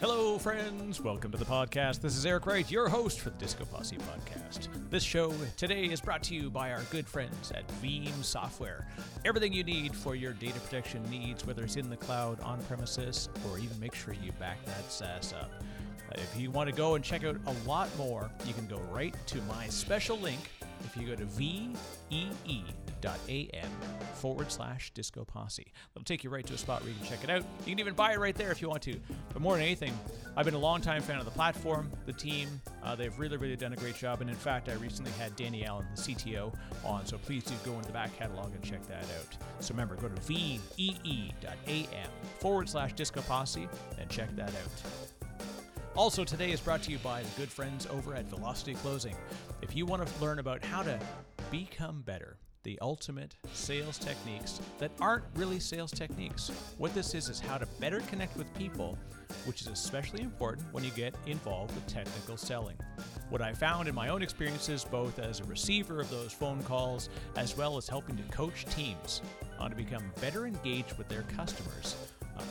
Hello, friends. Welcome to the podcast. This is Eric Wright, your host for the Disco Posse podcast. This show today is brought to you by our good friends at Veeam Software. Everything you need for your data protection needs, whether it's in the cloud, on premises, or even make sure you back that SaaS up. If you want to go and check out a lot more, you can go right to my special link if you go to vee.am/Disco Posse. It'll take you right to a spot where you can check it out. You can even buy it right there if you want to. But more than anything, I've been a longtime fan of the platform, the team. They've really done a great job. And in fact, I recently had Danny Allen, the CTO, on. So please do go into the back catalog and check that out. So remember, go to vee.am/Disco Posse and check that out. Also, today is brought to you by the good friends over at Velocity Closing. If you want to learn about how to become better, the ultimate sales techniques that aren't really sales techniques. What this is how to better connect with people, which is especially important when you get involved with technical selling. What I found in my own experiences, both as a receiver of those phone calls, as well as helping to coach teams on to become better engaged with their customers,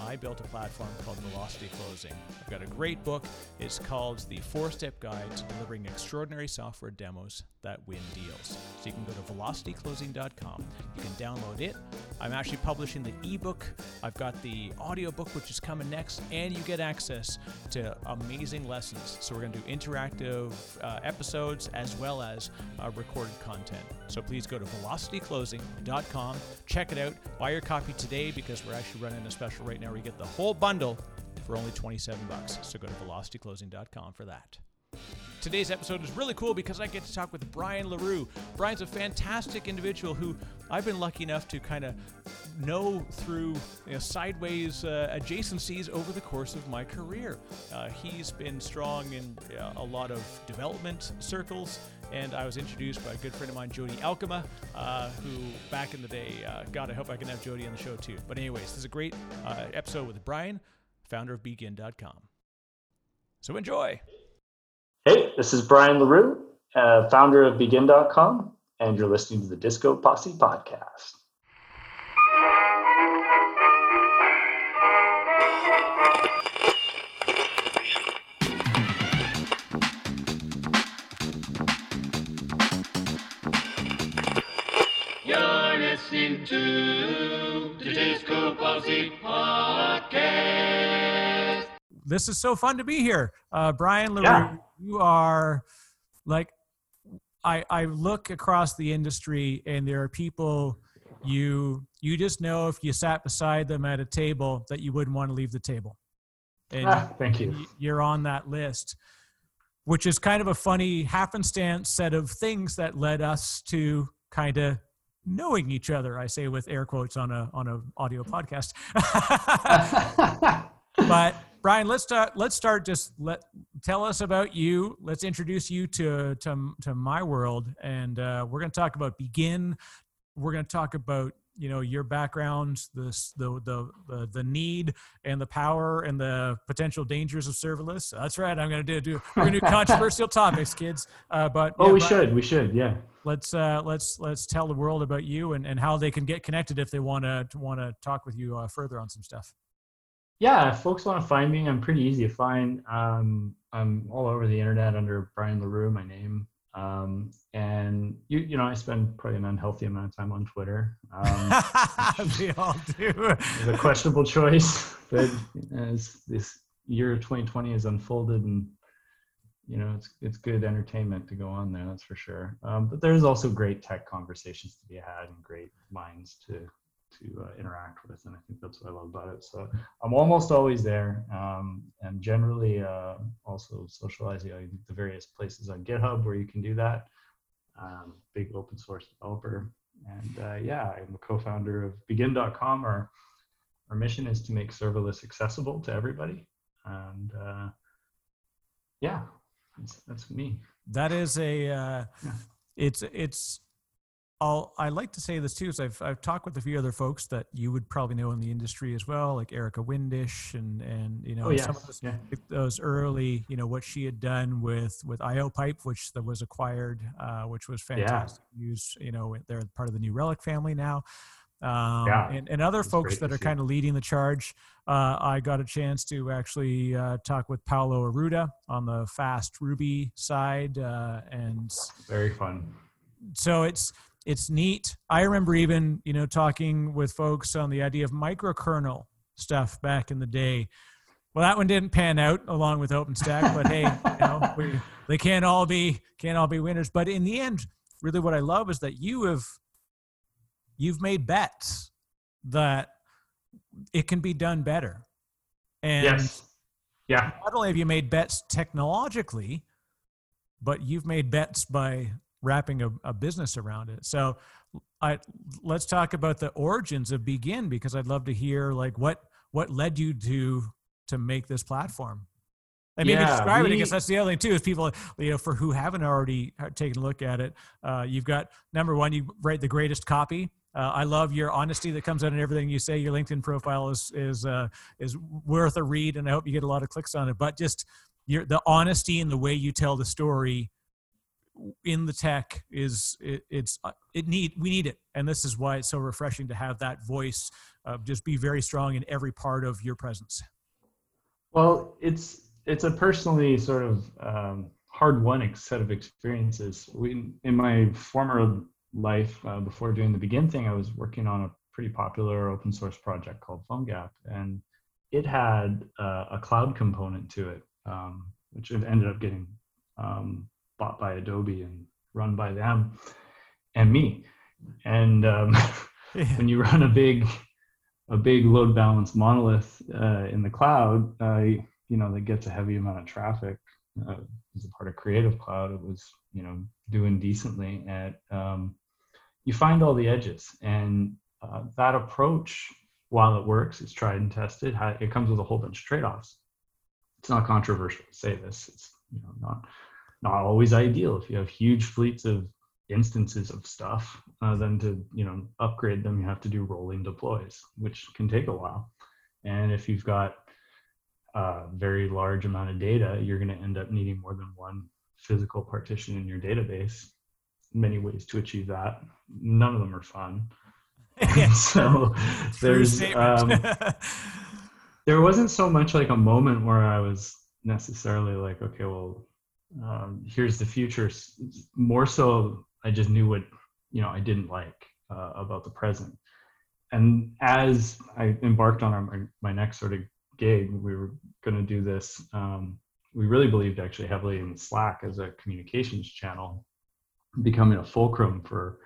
I built a platform called Velocity Closing. I've got a great book. It's called The Four-Step Guide to Delivering Extraordinary Software Demos that Win Deals. So you can go to velocityclosing.com. You can download it. I'm actually publishing the ebook. I've got the audiobook, which is coming next, and you get access to amazing lessons. So we're going to do interactive episodes as well as recorded content. So please go to velocityclosing.com. Check it out. Buy your copy today because we're actually running a special right now where you get the whole bundle for only $27. So go to velocityclosing.com for that. Today's episode is really cool because I get to talk with Brian LaRue. Brian's a fantastic individual who I've been lucky enough to kind of know through sideways adjacencies over the course of my career. He's been strong in a lot of development circles, and I was introduced by a good friend of mine, Jody Alkema, who back in the day, God, I hope I can have Jody on the show too. But anyways, this is a great episode with Brian, founder of begin.com. So enjoy. Hey, this is Brian LaRue, founder of begin.com, and you're listening to the Disco Posse podcast. You're listening to the Disco Posse podcast. This is so fun to be here. Brian LaRue. Yeah. You are like, I look across the industry and there are people you just know if you sat beside them at a table that you wouldn't want to leave the table. And thank you. You're on that list, which is kind of a funny happenstance set of things that led us to kind of knowing each other. I say with air quotes on a audio podcast, but Brian, let's start. Tell us about you. Let's introduce you to my world, and we're going to talk about Begin. We're going to talk about your background, the need and the power and the potential dangers of serverless. That's right. I'm going to do controversial topics, kids. We should. Let's tell the world about you and how they can get connected if they want to talk with you further on some stuff. Yeah, if folks want to find me, I'm pretty easy to find. I'm all over the internet under Brian LaRue, my name. And you know, I spend probably an unhealthy amount of time on Twitter. We all do. It's a questionable choice, but as this year of 2020 has unfolded, and it's good entertainment to go on there, that's for sure. But there's also great tech conversations to be had and great minds to interact with, and I think that's what I love about it. So I'm almost always there, and generally also socializing the various places on GitHub where you can do that. Big open source developer, and I'm a co-founder of Begin.com. Our mission is to make serverless accessible to everybody, and that's me. That is a it's. I like to say this too, is I've talked with a few other folks that you would probably know in the industry as well, like Erica Windish and some of those early, what she had done with IO pipe, which that was acquired, which was fantastic. Used, they're part of the New Relic family now. and other folks that are kind of leading the charge. I got a chance to actually talk with Paolo Arruda on the Fast Ruby side, and very fun. So it's neat. I remember even talking with folks on the idea of microkernel stuff back in the day. Well, that one didn't pan out along with OpenStack, but hey, they can't all be winners. But in the end, really, what I love is that you've made bets that it can be done better. And not only have you made bets technologically, but you've made bets by wrapping a business around it. So let's talk about the origins of Begin, because I'd love to hear what led you to make this platform. I mean, describe it, I guess that's the other thing too, is people, for who haven't already taken a look at it, you've got, number one, you write the greatest copy. I love your honesty that comes out in everything you say. Your LinkedIn profile is worth a read, and I hope you get a lot of clicks on it. But just the honesty and the way you tell the story in the tech we need it, and this is why it's so refreshing to have that voice of just be very strong in every part of your presence. Well, it's a personally sort of hard-won set of experiences. In my former life, before doing the Begin thing, I was working on a pretty popular open source project called PhoneGap, and it had a cloud component to it, which ended up getting bought by Adobe and run by them and me. And when you run a big load balanced monolith in the cloud, that gets a heavy amount of traffic. As a part of Creative Cloud, it was doing decently at. You find all the edges, and that approach, while it works, it's tried and tested. It comes with a whole bunch of trade-offs. It's not controversial to say this. It's not always ideal. If you have huge fleets of instances of stuff, then to upgrade them, you have to do rolling deploys, which can take a while. And if you've got a very large amount of data, you're going to end up needing more than one physical partition in your database. Many ways to achieve that. None of them are fun. So there wasn't so much like a moment where I was necessarily like, okay, well, here's the future. More so, I just knew what I didn't like about the present. And as I embarked on my next sort of gig, we were going to do this. We really believed actually heavily in Slack as a communications channel, becoming a fulcrum for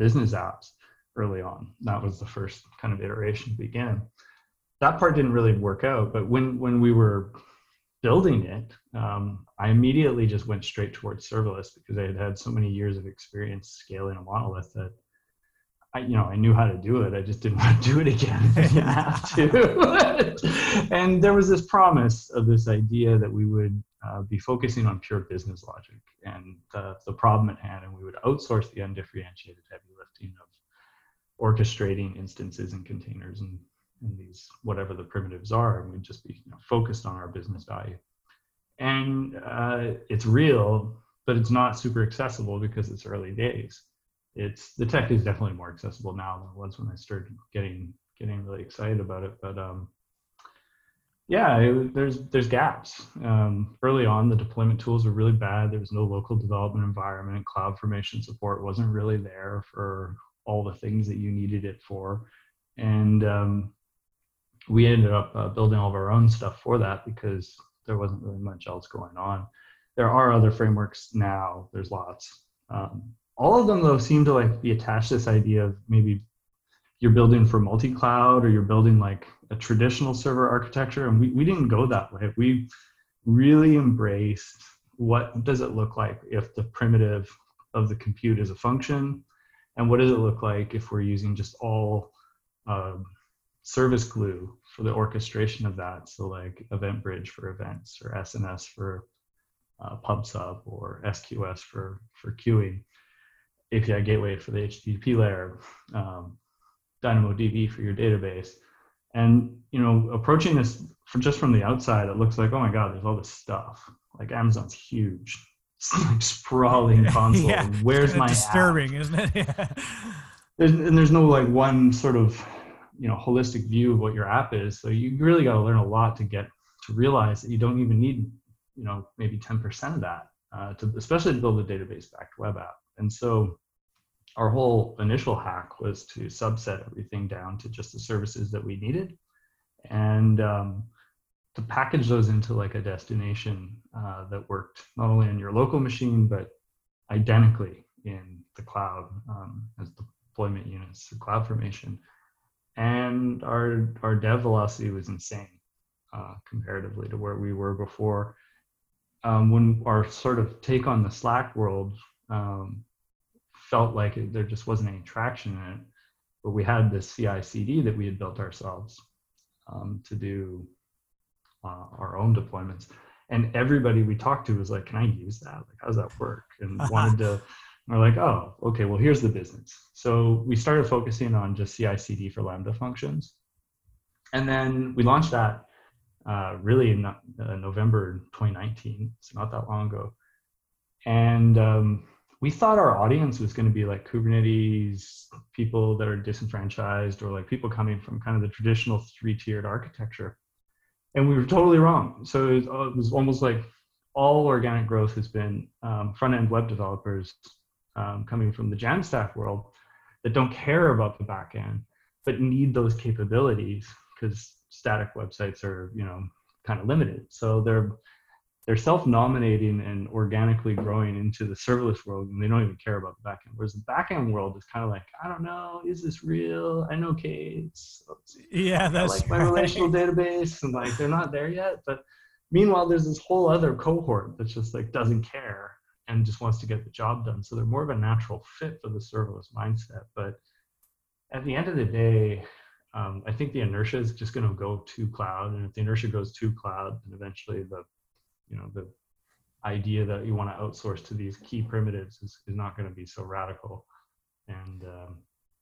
business apps early on. That was the first kind of iteration to Begin. That part didn't really work out, but when we were building it, I immediately just went straight towards serverless because I had so many years of experience scaling a monolith that I knew how to do it. I just didn't want to do it again. I didn't have to. And there was this promise of this idea that we would be focusing on pure business logic and the problem at hand, and we would outsource the undifferentiated heavy lifting of orchestrating instances and containers and these whatever the primitives are, and we'd just be focused on our business value. And it's real, but it's not super accessible because it's early days. The tech is definitely more accessible now than it was when I started getting really excited about it. But there's gaps. Early on, the deployment tools were really bad. There was no local development environment. CloudFormation support wasn't really there for all the things that you needed it for. And we ended up building all of our own stuff for that because there wasn't really much else going on. There are other frameworks now. There's lots. All of them, though, seem to be attached to this idea of maybe you're building for multi-cloud or you're building a traditional server architecture. And we didn't go that way. We really embraced what does it look like if the primitive of the compute is a function, and what does it look like if we're using just all service glue for the orchestration of that. So EventBridge for events, or SNS for PubSub, or SQS for queuing. API Gateway for the HTTP layer, DynamoDB for your database. And, approaching this just from the outside, it looks like, oh my God, there's all this stuff. Amazon's huge, sprawling console. Where's my app? Disturbing, isn't it? there's no like one sort of, you know, holistic view of what your app is. So you really got to learn a lot to get to realize that you don't even need, you know, maybe 10% of that, especially to build a database-backed web app. And so our whole initial hack was to subset everything down to just the services that we needed, and to package those into like a destination that worked not only on your local machine, but identically in the cloud as deployment units, the CloudFormation. And our dev velocity was insane comparatively to where we were before. When our sort of take on the Slack world felt like there just wasn't any traction in it, but we had this CI/CD that we had built ourselves to do our own deployments. And everybody we talked to was like, can I use that? Like, how does that work? And wanted to, and we're like, oh, okay, well, here's the business. So we started focusing on just CI/CD for Lambda functions. And then we launched that really in November 2019, so not that long ago. And we thought our audience was going to be like Kubernetes people that are disenfranchised, or like people coming from kind of the traditional three-tiered architecture. And we were totally wrong. So it was almost like all organic growth has been front-end web developers coming from the Jamstack world that don't care about the back-end, but need those capabilities because static websites are, you know, kind of limited. So they're self-nominating and organically growing into the serverless world, and they don't even care about the backend. Whereas the backend world is kind of like, I don't know, is this real? I know Kates. Yeah, that's like my relational database, and like they're not there yet. But meanwhile, there's this whole other cohort that's just like doesn't care and just wants to get the job done. So they're more of a natural fit for the serverless mindset. But at the end of the day, I think the inertia is just going to go to cloud, and if the inertia goes to cloud, then eventually the idea that you want to outsource to these key primitives is not going to be so radical. And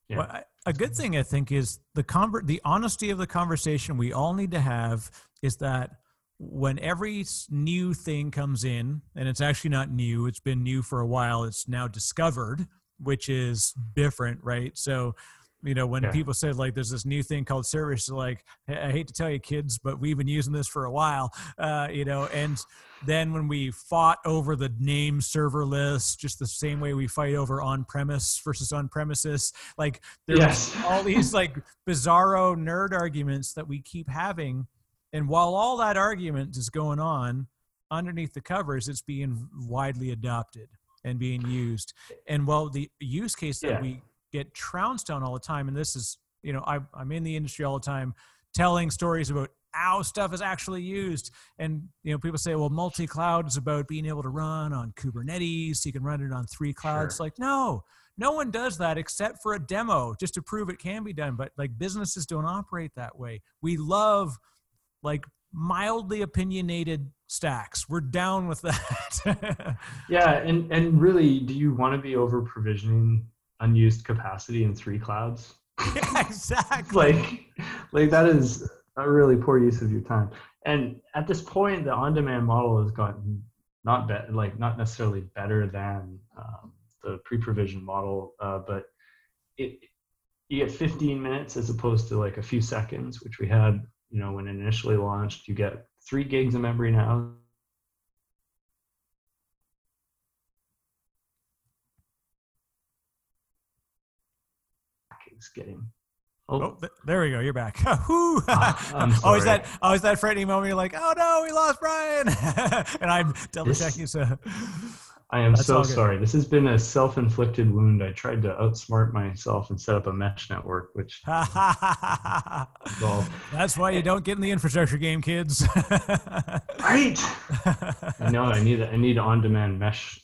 yeah. Well, a good thing I think is the honesty of the conversation we all need to have is that when every new thing comes in, and it's actually not new, it's been new for a while, it's now discovered, which is different, right? So, you know, when people said like, there's this new thing called service, like, I hate to tell you kids, but we've been using this for a while, you know, and then when we fought over the name serverless, just the same way we fight over on-premise versus on-premises, like there's all these like bizarro nerd arguments that we keep having. And while all that argument is going on underneath the covers, it's being widely adopted and being used. And while the use case that we get trounced on all the time, and this is, you know, I'm in the industry all the time telling stories about how stuff is actually used, and, you know, people say, well, multi-cloud is about being able to run on Kubernetes, so you can run it on three clouds. Like, no one does that except for a demo just to prove it can be done, but like businesses don't operate that way. We love like mildly opinionated stacks. We're down with that. and really, do you want to be over provisioning unused capacity in three clouds? Yeah, exactly. like that is a really poor use of your time. And at this point, the on-demand model has gotten not necessarily better than the pre-provision model, but you get 15 minutes as opposed to like a few seconds, which we had, you know, when it initially launched. You get 3 gigs of memory now. Getting there we go, you're back. Is that frightening moment? You're like, oh no, we lost Brian. And I'm double checking. So I am so sorry. This has been a self-inflicted wound. I tried to outsmart myself and set up a mesh network, which that's why you don't get in the infrastructure game, kids. Right. No, I need on-demand mesh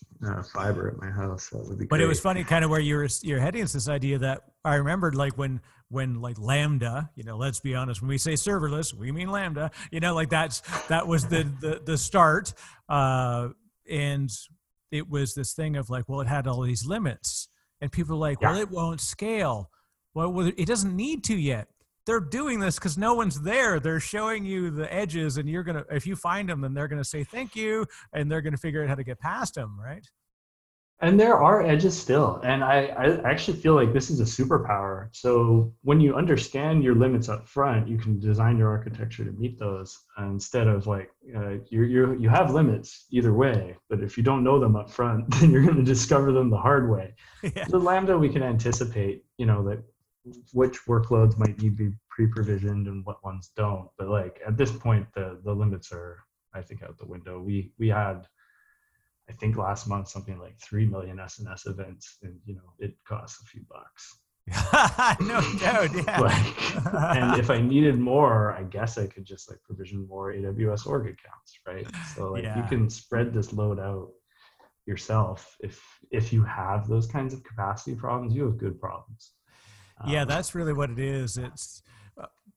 fiber at my house. That would be great. But it was funny, kind of where you're heading is this idea that I remembered, like when like Lambda, you know, let's be honest, when we say serverless, we mean Lambda, you know, like that was the start, and it was this thing of like, well, it had all these limits, and people were like, well, it won't scale. Well, it doesn't need to yet. They're doing this because no one's there. They're showing you the edges, and you're gonna, if you find them, then they're gonna say thank you, and they're gonna figure out how to get past them, right? And there are edges still. And I actually feel like this is a superpower. So when you understand your limits up front, you can design your architecture to meet those instead of like, you have limits either way, but if you don't know them up front, then you're going to discover them the hard way. Yeah. So Lambda, we can anticipate, you know, that which workloads might need to be pre-provisioned and what ones don't. But like at this point, the limits are, I think, out the window. We had, I think last month, something like 3 million SNS events, and you know, it costs a few bucks. No doubt, yeah. Like, and if I needed more, I guess I could just like provision more AWS org accounts, right? So like, yeah, you can spread this load out yourself. If you have those kinds of capacity problems, you have good problems. Yeah, that's really what it is. It's,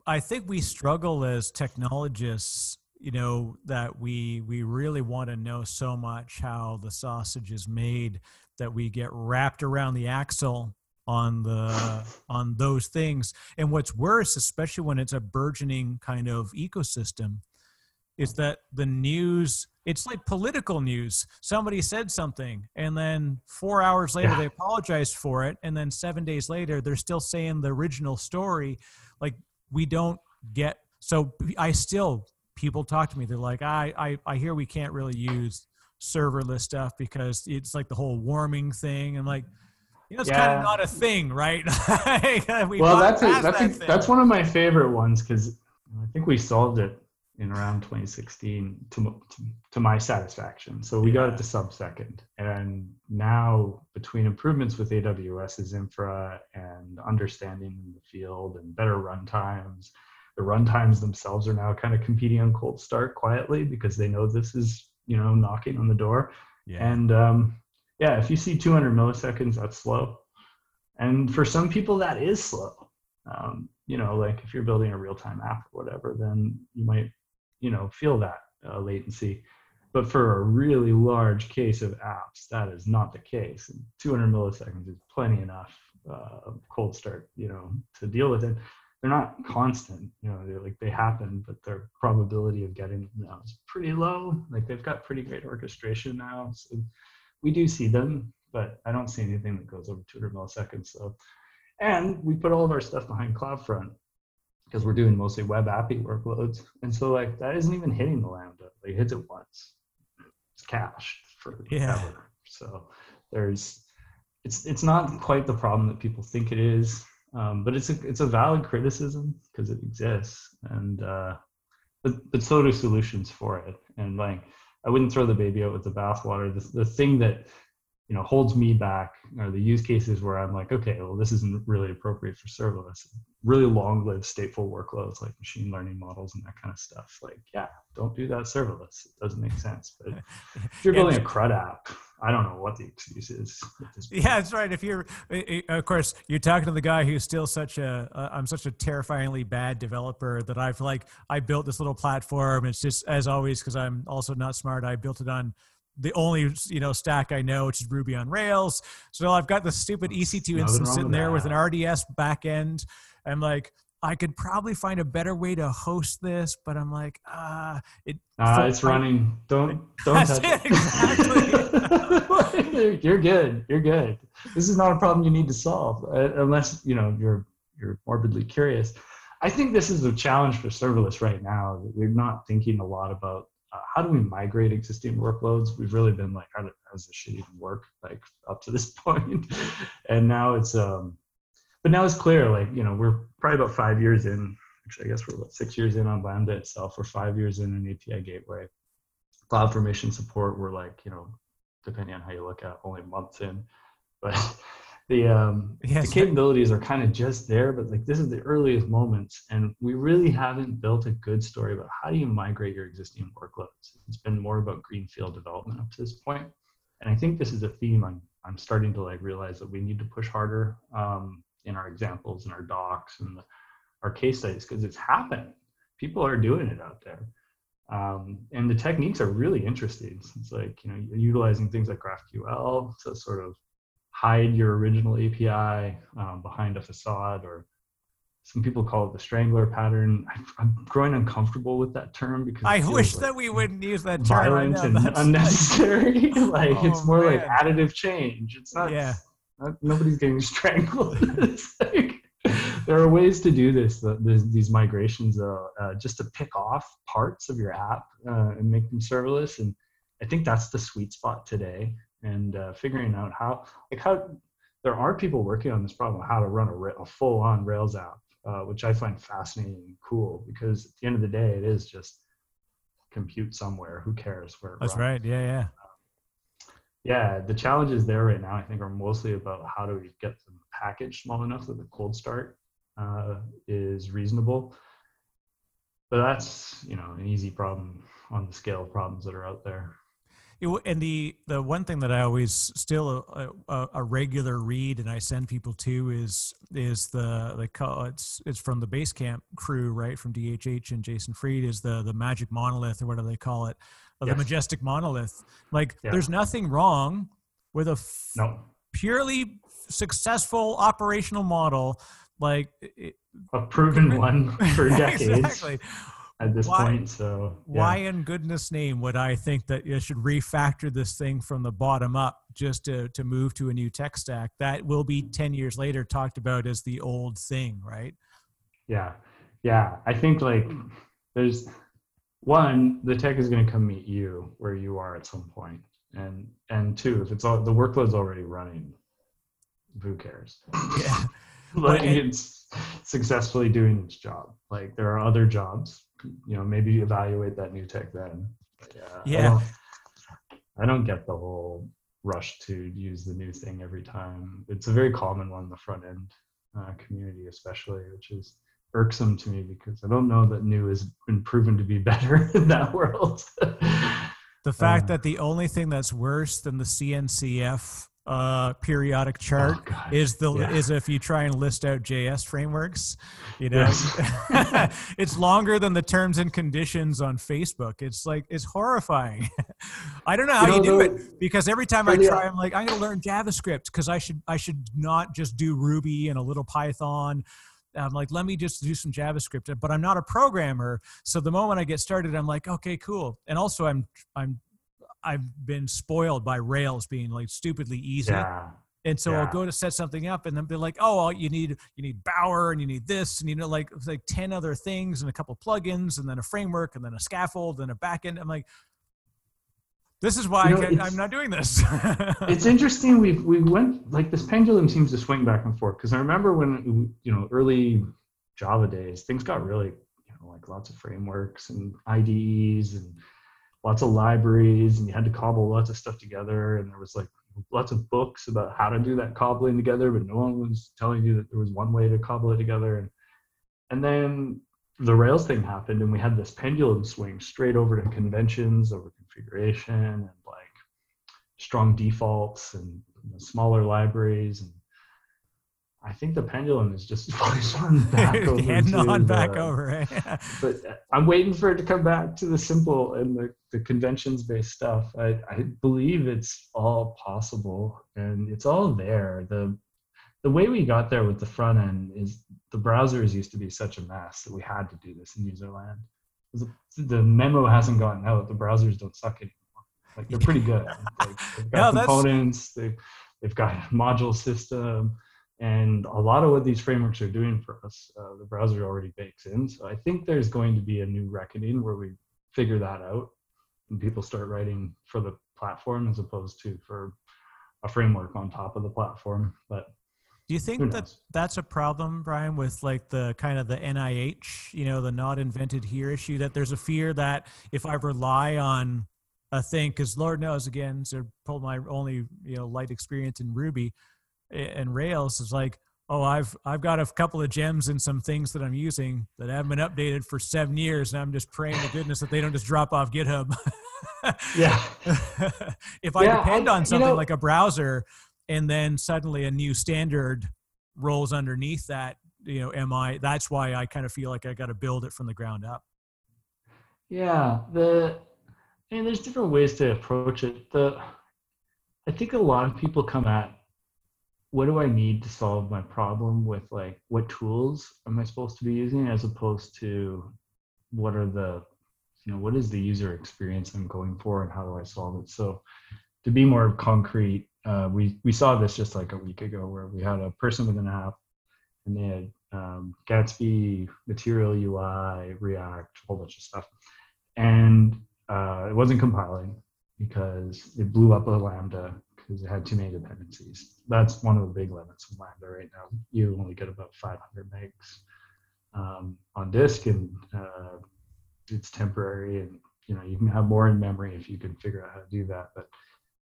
I think we struggle as technologists, you know, that we really want to know so much how the sausage is made that we get wrapped around the axle on those things. And what's worse, especially when it's a burgeoning kind of ecosystem, is that the news, it's like political news. Somebody said something, and then 4 hours later, they apologized for it. And then 7 days later, they're still saying the original story. Like, we don't get, so I still, people talk to me, they're like, I hear we can't really use serverless stuff because it's like the whole warming thing. I'm like, you know, it's kind of not a thing, right? Well, that's one of my favorite ones, because I think we solved it in around 2016 to my satisfaction. So we got it to sub-second. And now between improvements with AWS's infra and understanding in the field and better runtimes, the runtimes themselves are now kind of competing on cold start quietly because they know this is, you know, knocking on the door. Yeah. And if you see 200 milliseconds, that's slow. And for some people, that is slow. You know, like if you're building a real-time app or whatever, then you might, you know, feel that latency. But for a really large case of apps, that is not the case. 200 milliseconds is plenty enough cold start, you know, to deal with it. They're not constant, you know, they're like, they happen, but their probability of getting them now is pretty low. Like, they've got pretty great orchestration now. So we do see them, but I don't see anything that goes over 200 milliseconds. So, and we put all of our stuff behind CloudFront because we're doing mostly web appy workloads. And so like, that isn't even hitting the Lambda. Like, it hits it once. It's cached for forever. So it's not quite the problem that people think it is. But it's a valid criticism because it exists, and but so do solutions for it. And like, I wouldn't throw the baby out with the bathwater. The thing that, you know, holds me back are the use cases where I'm like, okay, well, this isn't really appropriate for serverless. Really long-lived stateful workloads like machine learning models and that kind of stuff. Like, yeah, don't do that serverless. It doesn't make sense. But if you're building a CRUD app, I don't know what the excuse is. Yeah, that's right. If you're, of course, you're talking to the guy who's still I'm such a terrifyingly bad developer that I built this little platform. It's just, as always, because I'm also not smart, I built it on the only, you know, stack I know, which is Ruby on Rails. So I've got this stupid EC2 instance sitting there with an RDS backend. I'm like, I could probably find a better way to host this, but I'm like, it's running. Don't touch it. Exactly. You're good. This is not a problem you need to solve unless, you know, you're morbidly curious. I think this is a challenge for serverless right now. We're not thinking a lot about how do we migrate existing workloads. We've really been like, how does this shit even work? Like, up to this point, and now it's But now it's clear, like, you know, we're probably about 5 years in. Actually, I guess we're about 6 years in on Lambda itself. We're 5 years in API Gateway. CloudFormation support, we're like, you know, depending on how you look at, only months in. But the capabilities are kind of just there, but like, this is the earliest moments. And we really haven't built a good story about how do you migrate your existing workloads. It's been more about greenfield development up to this point. And I think this is a theme I'm starting to like realize that we need to push harder. In our examples and our docs and our case studies, because it's happening. People are doing it out there. And the techniques are really interesting. It's like, you know, utilizing things like GraphQL to sort of hide your original API behind a facade, or Some people call it the strangler pattern. I'm growing uncomfortable with that term because I wish that we wouldn't use that term. Violent and unnecessary. Like, it's more like additive change. It's not, nobody's getting strangled. It's like, there are ways to do this, these migrations, just to pick off parts of your app and make them serverless. And I think that's the sweet spot today. And figuring out how there are people working on this problem, how to run a full-on Rails app. Which I find fascinating and cool, because at the end of the day, it is just compute somewhere. Who cares where it runs? That's right. Yeah. Yeah. The challenges there right now, I think, are mostly about how do we get the package small enough that the cold start is reasonable. But that's, an easy problem on the scale of problems that are out there. And the one thing that I always still a regular read and I send people to is the call, it's from the Basecamp crew, right, from DHH and Jason Fried, is the magic monolith, or whatever they call it, the majestic monolith. Like, there's nothing wrong with a purely successful operational model, like a proven one for decades. Exactly. At this point, so why in goodness name would I think that you should refactor this thing from the bottom up just to move to a new tech stack that will be 10 years later talked about as the old thing, right? Yeah. I think, like, there's one, the tech is going to come meet you where you are at some point, and two, if it's all the workload's already running, who cares? Yeah. Like, it's successfully doing its job. Like, there are other jobs, maybe evaluate that new tech then. But I don't get the whole rush to use the new thing every time. It's a very common one in the front end community, especially, which is irksome to me, because I don't know that new has been proven to be better in that world. The fact that the only thing that's worse than the CNCF periodic chart is if you try and list out JS frameworks, it's longer than the terms and conditions on Facebook. It's like, it's horrifying. I don't know how you do it, because every time I try, I'm like, I'm going to learn JavaScript because I should not just do Ruby and a little Python. I'm like, let me just do some JavaScript, but I'm not a programmer. So the moment I get started, I'm like, okay, cool. And also I've been spoiled by Rails being like stupidly easy. Yeah. And so I'll go to set something up and then be like, oh, well, you need Bower and you need this and like 10 other things and a couple plugins and then a framework and then a scaffold and a backend. I'm like, this is why I'm not doing this. It's interesting. We went, like, this pendulum seems to swing back and forth. Cause I remember when, early Java days, things got really, like lots of frameworks and IDEs and lots of libraries, and you had to cobble lots of stuff together. And there was like lots of books about how to do that cobbling together, but no one was telling you that there was one way to cobble it together. And then the Rails thing happened, and we had this pendulum swing straight over to conventions over configuration and like strong defaults and smaller libraries. And I think the pendulum is just swung back over. Yeah. But I'm waiting for it to come back to the simple and the conventions-based stuff. I believe it's all possible, and it's all there. The way we got there with the front end is the browsers used to be such a mess that we had to do this in user land. The memo hasn't gotten out. The browsers don't suck anymore. Like, they're pretty good. Like, they've got components. They've got a module system. And a lot of what these frameworks are doing for us, the browser already bakes in. So I think there's going to be a new reckoning where we figure that out and people start writing for the platform as opposed to for a framework on top of the platform. But do you think that that's a problem, Brian, with like the kind of the NIH, the not invented here issue, that there's a fear that if I rely on a thing, because Lord knows, again, so my only light experience in Ruby and Rails is like, oh, I've got a couple of gems and some things that I'm using that haven't been updated for 7 years, and I'm just praying to goodness that they don't just drop off GitHub. If I depend on something like a browser, and then suddenly a new standard rolls underneath that, that's why I kind of feel like I got to build it from the ground up. Yeah, there's different ways to approach it. I think a lot of people come at what do I need to solve my problem with, like, what tools am I supposed to be using, as opposed to what are the, you know, what is the user experience I'm going for and how do I solve it? So to be more concrete, we saw this just like a week ago where we had a person with an app and they had Gatsby, Material UI, React, a whole bunch of stuff. And it wasn't compiling because it blew up a Lambda because it had too many dependencies. That's one of the big limits of Lambda right now. You only get about 500 megs on disk, and it's temporary, and you know, you can have more in memory if you can figure out how to do that. But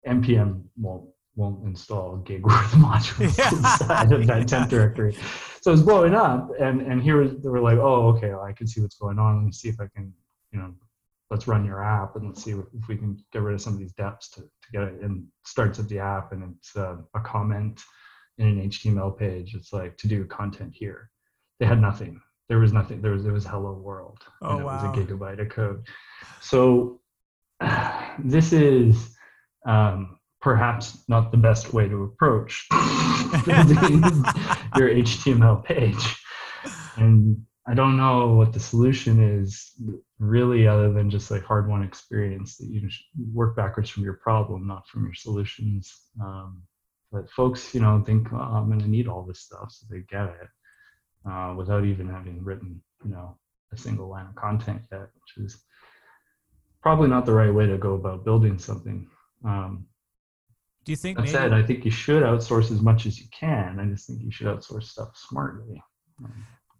npm won't install gig worth modules inside of that temp directory. So it's blowing up, and here they were like, oh, okay, well, I can see what's going on. Let me see if I can, you know, let's run your app and let's see if we can get rid of some of these deps to get it. And starts at the app, and it's a comment in an HTML page. It's like, to do content here. They had nothing. There was nothing. There was hello world. Oh, and wow. It was a gigabyte of code. So this is perhaps not the best way to approach your HTML page. And I don't know what the solution is really, other than just like hard-won experience, that you work backwards from your problem, not from your solutions. But folks, you know, think, oh, I'm going to need all this stuff, so they get it without even having written, you know, a single line of content yet, which is probably not the right way to go about building something. Do you think? That said, I think you should outsource as much as you can. I just think you should outsource stuff smartly.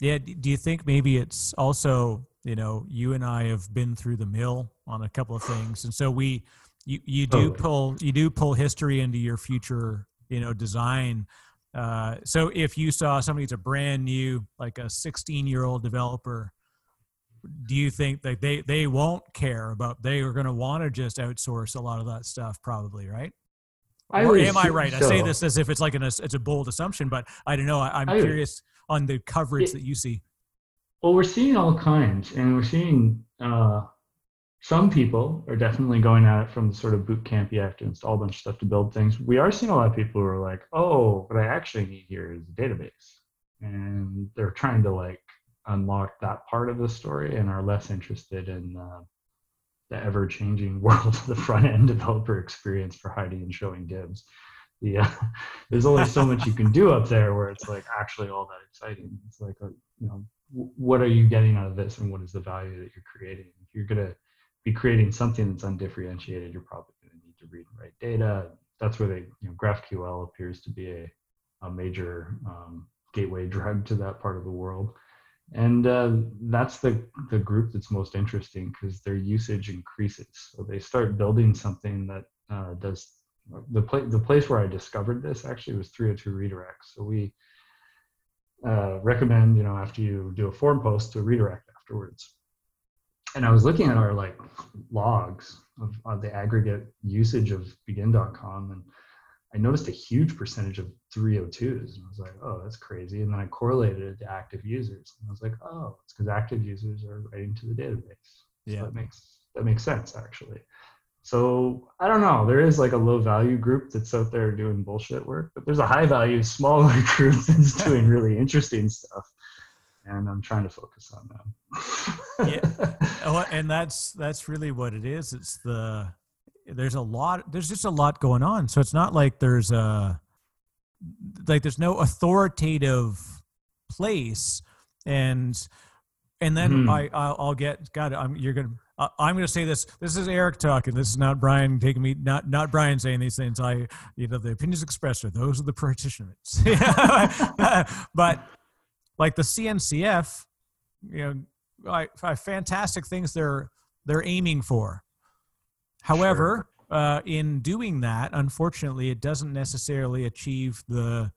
Yeah. Do you think maybe it's also, you know, you and I have been through the mill on a couple of things, and so you do pull history into your future, you know, design. So if you saw somebody that's a brand new, like a 16-year-old developer, do you think that they won't care about? They are going to want to just outsource a lot of that stuff, probably, right? Or am I right? So. I say this as if it's like it's a bold assumption, but I don't know. I'm curious on the coverage that you see. Well, we're seeing all kinds, and we're seeing some people are definitely going at it from the sort of boot camp. You have to install a bunch of stuff to build things. We are seeing a lot of people who are like, oh, what I actually need here is a database. And they're trying to like unlock that part of the story and are less interested in the ever-changing world of the front-end developer experience for hiding and showing divs. There's only so much you can do up there where it's like actually all that exciting. It's like, you know, what are you getting out of this, and what is the value that you're creating? If you're going to be creating something that's undifferentiated, you're probably going to need to read and write data. That's where GraphQL appears to be a major gateway drug to that part of the world. And that's the group that's most interesting because their usage increases. So they start building something that does the place where I discovered this actually was 302 redirects. So we recommend, you know, after you do a form post, to redirect afterwards. And I was looking at our like logs of the aggregate usage of begin.com, and I noticed a huge percentage of 302s, and I was like, oh, that's crazy. And then I correlated it to active users, and I was like, oh, it's because active users are writing to the database. Yeah, so that makes sense actually. So I don't know, there is like a low value group that's out there doing bullshit work, but there's a high value, smaller group that's doing really interesting stuff, and I'm trying to focus on them. Yeah, oh, and that's really what it is. It's there's just a lot going on. So it's not like there's no authoritative place. And then I'll get, God, I'm going to say this. This is Eric talking. This is not Brian taking me, not Brian saying these things. The opinions expressed are those of the practitioners. But like the CNCF, you know, fantastic things they're aiming for. However, sure. In doing that, unfortunately, it doesn't necessarily achieve the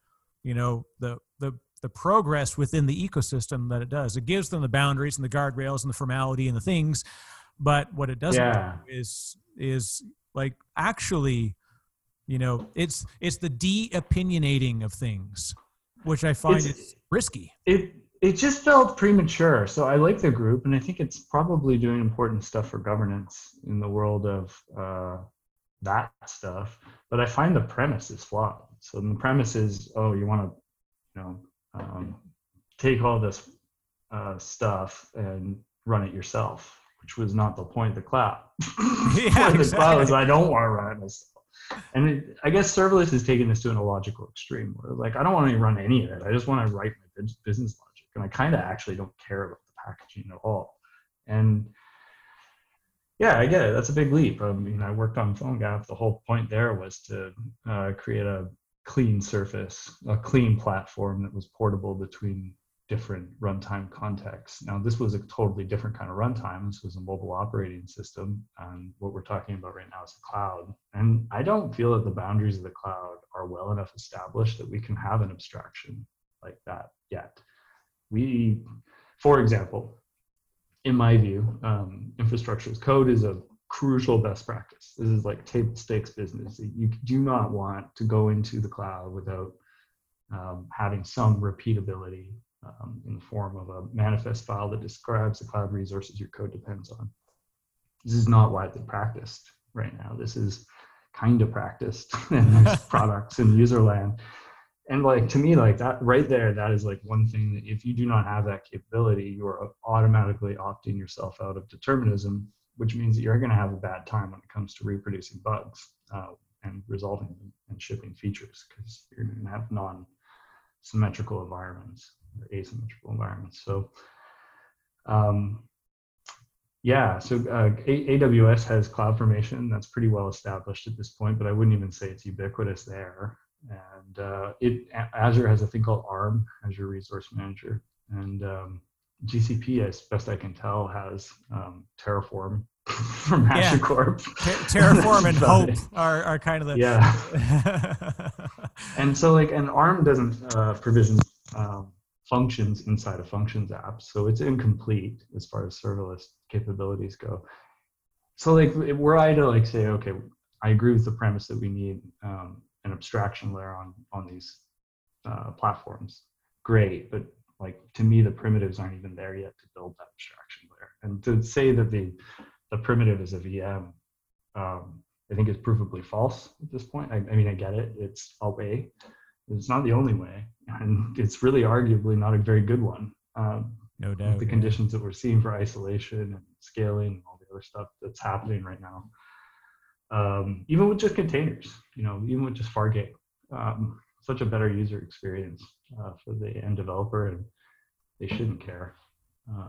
progress within the ecosystem that it does. It gives them the boundaries and the guardrails and the formality and the things, but what it doesn't do is like actually, you know, it's the de-opinionating of things, which I find is risky. It just felt premature. So I like the group, and I think it's probably doing important stuff for governance in the world of that stuff, but I find the premise is flawed. So the premise is, oh, you want to, you know, take all this stuff and run it yourself, which was not the point of the cloud. Yeah, the cloud is, I don't want to run it myself. And it, I guess serverless is taking this to an illogical extreme, where like, I don't want to run any of it. I just want to write my business logic. And I kind of actually don't care about the packaging at all. And yeah, I get it. That's a big leap. I mean, I worked on PhoneGap. The whole point there was to create a clean surface, a clean platform that was portable between different runtime contexts. Now, this was a totally different kind of runtime. This was a mobile operating system. And what we're talking about right now is the cloud. And I don't feel that the boundaries of the cloud are well enough established that we can have an abstraction like that yet. We, for example, in my view, infrastructure as code is a crucial best practice. This is like table stakes business. You do not want to go into the cloud without having some repeatability in the form of a manifest file that describes the cloud resources your code depends on. This is not widely practiced right now. This is kind of practiced in products in user land. And like, to me, like that right there, that is like one thing that if you do not have that capability, you are automatically opting yourself out of determinism, which means that you're going to have a bad time when it comes to reproducing bugs and resolving them and shipping features, because you're going to have non-symmetrical environments or asymmetrical environments. So yeah, so AWS has CloudFormation. That's pretty well established at this point, but I wouldn't even say it's ubiquitous there. And Azure has a thing called ARM, Azure Resource Manager, and GCP, as best I can tell, has Terraform from Azure Corp. Terraform and Hope are kind of the... Yeah. And so like, and ARM doesn't provision functions inside of functions apps, so it's incomplete as far as serverless capabilities go. So like, were I to like say, okay, I agree with the premise that we need an abstraction layer on these platforms, great, but like to me the primitives aren't even there yet to build that abstraction layer. And to say that the primitive is a VM, I think is provably false at this point. I mean, I get it, it's a way, it's not the only way, and it's really arguably not a very good one. No doubt. With the conditions that we're seeing for isolation and scaling and all the other stuff that's happening right now. Even with just containers, you know, even with just Fargate, such a better user experience for the end developer, and they shouldn't care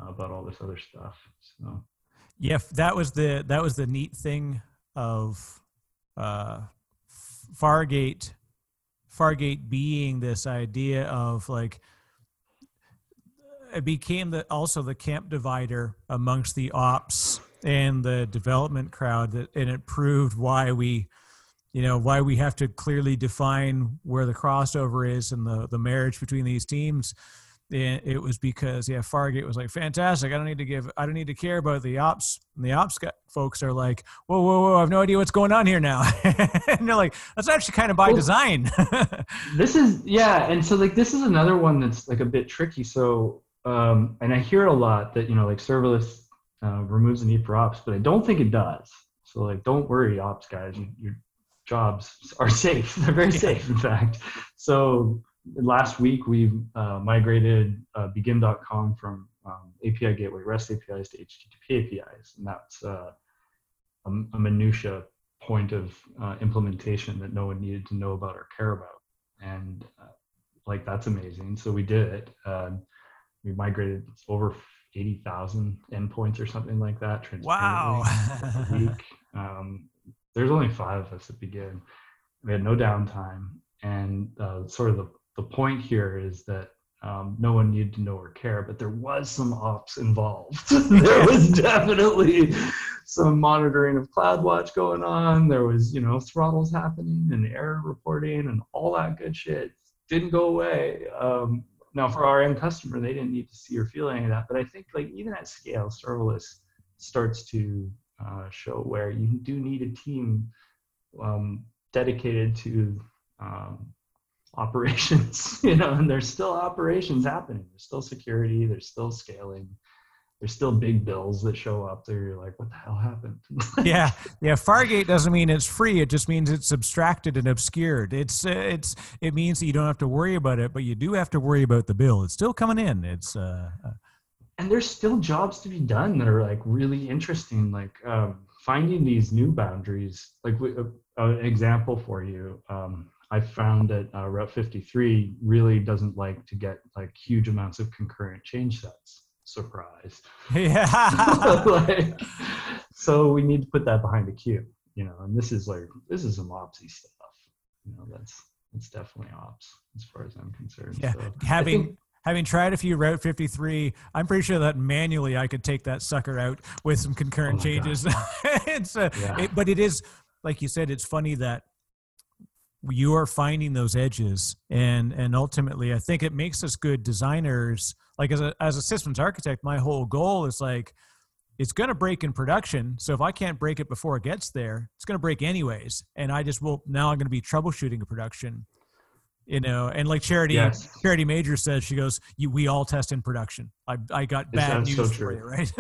about all this other stuff. So, yeah, that was the neat thing of Fargate. Fargate being this idea of like, it became also the camp divider amongst the ops and the development crowd, and it proved why we have to clearly define where the crossover is and the marriage between these teams. And it was because Fargate was like, fantastic, I don't need to care about the ops, and the ops folks are like, whoa, I have no idea what's going on here now. And they're like, that's actually kind of by design. This is and so like this is another one that's like a bit tricky. So and I hear a lot that, you know, like serverless removes the need for ops, but I don't think it does. So like, don't worry, ops guys, your jobs are safe. They're very safe, in fact. So last week we migrated begin.com from API Gateway REST APIs to HTTP APIs, and that's a minutia point of implementation that no one needed to know about or care about, and like that's amazing. So we did it. We migrated over 80,000 endpoints or something like that. Wow. A week. There's only 5 of us at Begin. We had no downtime. And sort of the point here is that no one needed to know or care, but there was some ops involved. There was definitely some monitoring of CloudWatch going on. There was, you know, throttles happening and error reporting and all that good shit. Didn't go away. Now, for our end customer, they didn't need to see or feel any of that. But I think, like, even at scale, serverless starts to show where you do need a team dedicated to operations, you know, and there's still operations happening. There's still security. There's still scaling. there's still big bills that show up that you're like, what the hell happened? Yeah. Yeah. Fargate doesn't mean it's free. It just means it's abstracted and obscured. It means that you don't have to worry about it, but you do have to worry about the bill. It's still coming in. And there's still jobs to be done that are like really interesting, like finding these new boundaries. Like an example for you, I found that Route 53 really doesn't like to get like huge amounts of concurrent change sets. Surprise. Yeah. Like, so we need to put that behind the queue, you know, and this is some opsy stuff, you know, that's definitely ops as far as I'm concerned. Yeah. So Having tried a few Route 53, I'm pretty sure that manually I could take that sucker out with some concurrent changes. But it is, like you said, it's funny that you are finding those edges, and ultimately I think it makes us good designers. Like as a systems architect, my whole goal is like, it's going to break in production. So if I can't break it before it gets there, it's going to break anyways. And I just will, now I'm going to be troubleshooting a production. You know, and like Charity Major says, she goes, "We all test in production." I got bad news for you, right?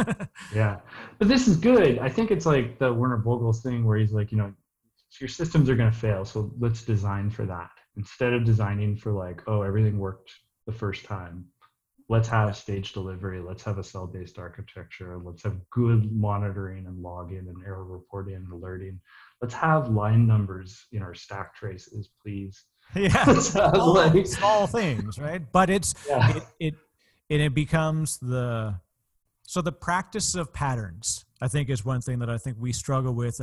Yeah, but this is good. I think it's like the Werner Vogel's thing where he's like, you know, your systems are going to fail, so let's design for that instead of designing for like, oh, everything worked the first time. Let's have a staged delivery. Let's have a cell-based architecture. Let's have good monitoring and login and error reporting and alerting. Let's have line numbers in our stack traces, please. Yeah, small things, right? But it becomes the practice of patterns, I think, is one thing that I think we struggle with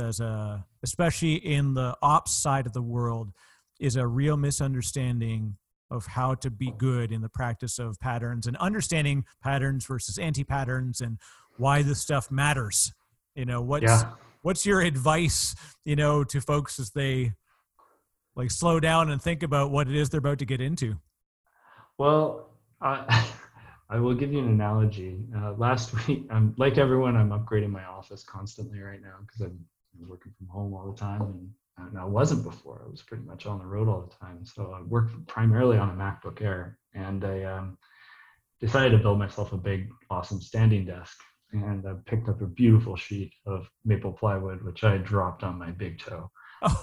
especially in the ops side of the world, is a real misunderstanding of how to be good in the practice of patterns and understanding patterns versus anti-patterns and why this stuff matters. You know, what's your advice, you know, to folks as they like slow down and think about what it is they're about to get into? Well, I will give you an analogy. Last week, like everyone, I'm upgrading my office constantly right now because I'm working from home all the time. And I wasn't before. I was pretty much on the road all the time. So I work primarily on a MacBook Air, and I decided to build myself a big, awesome standing desk. And I picked up a beautiful sheet of maple plywood, which I dropped on my big toe.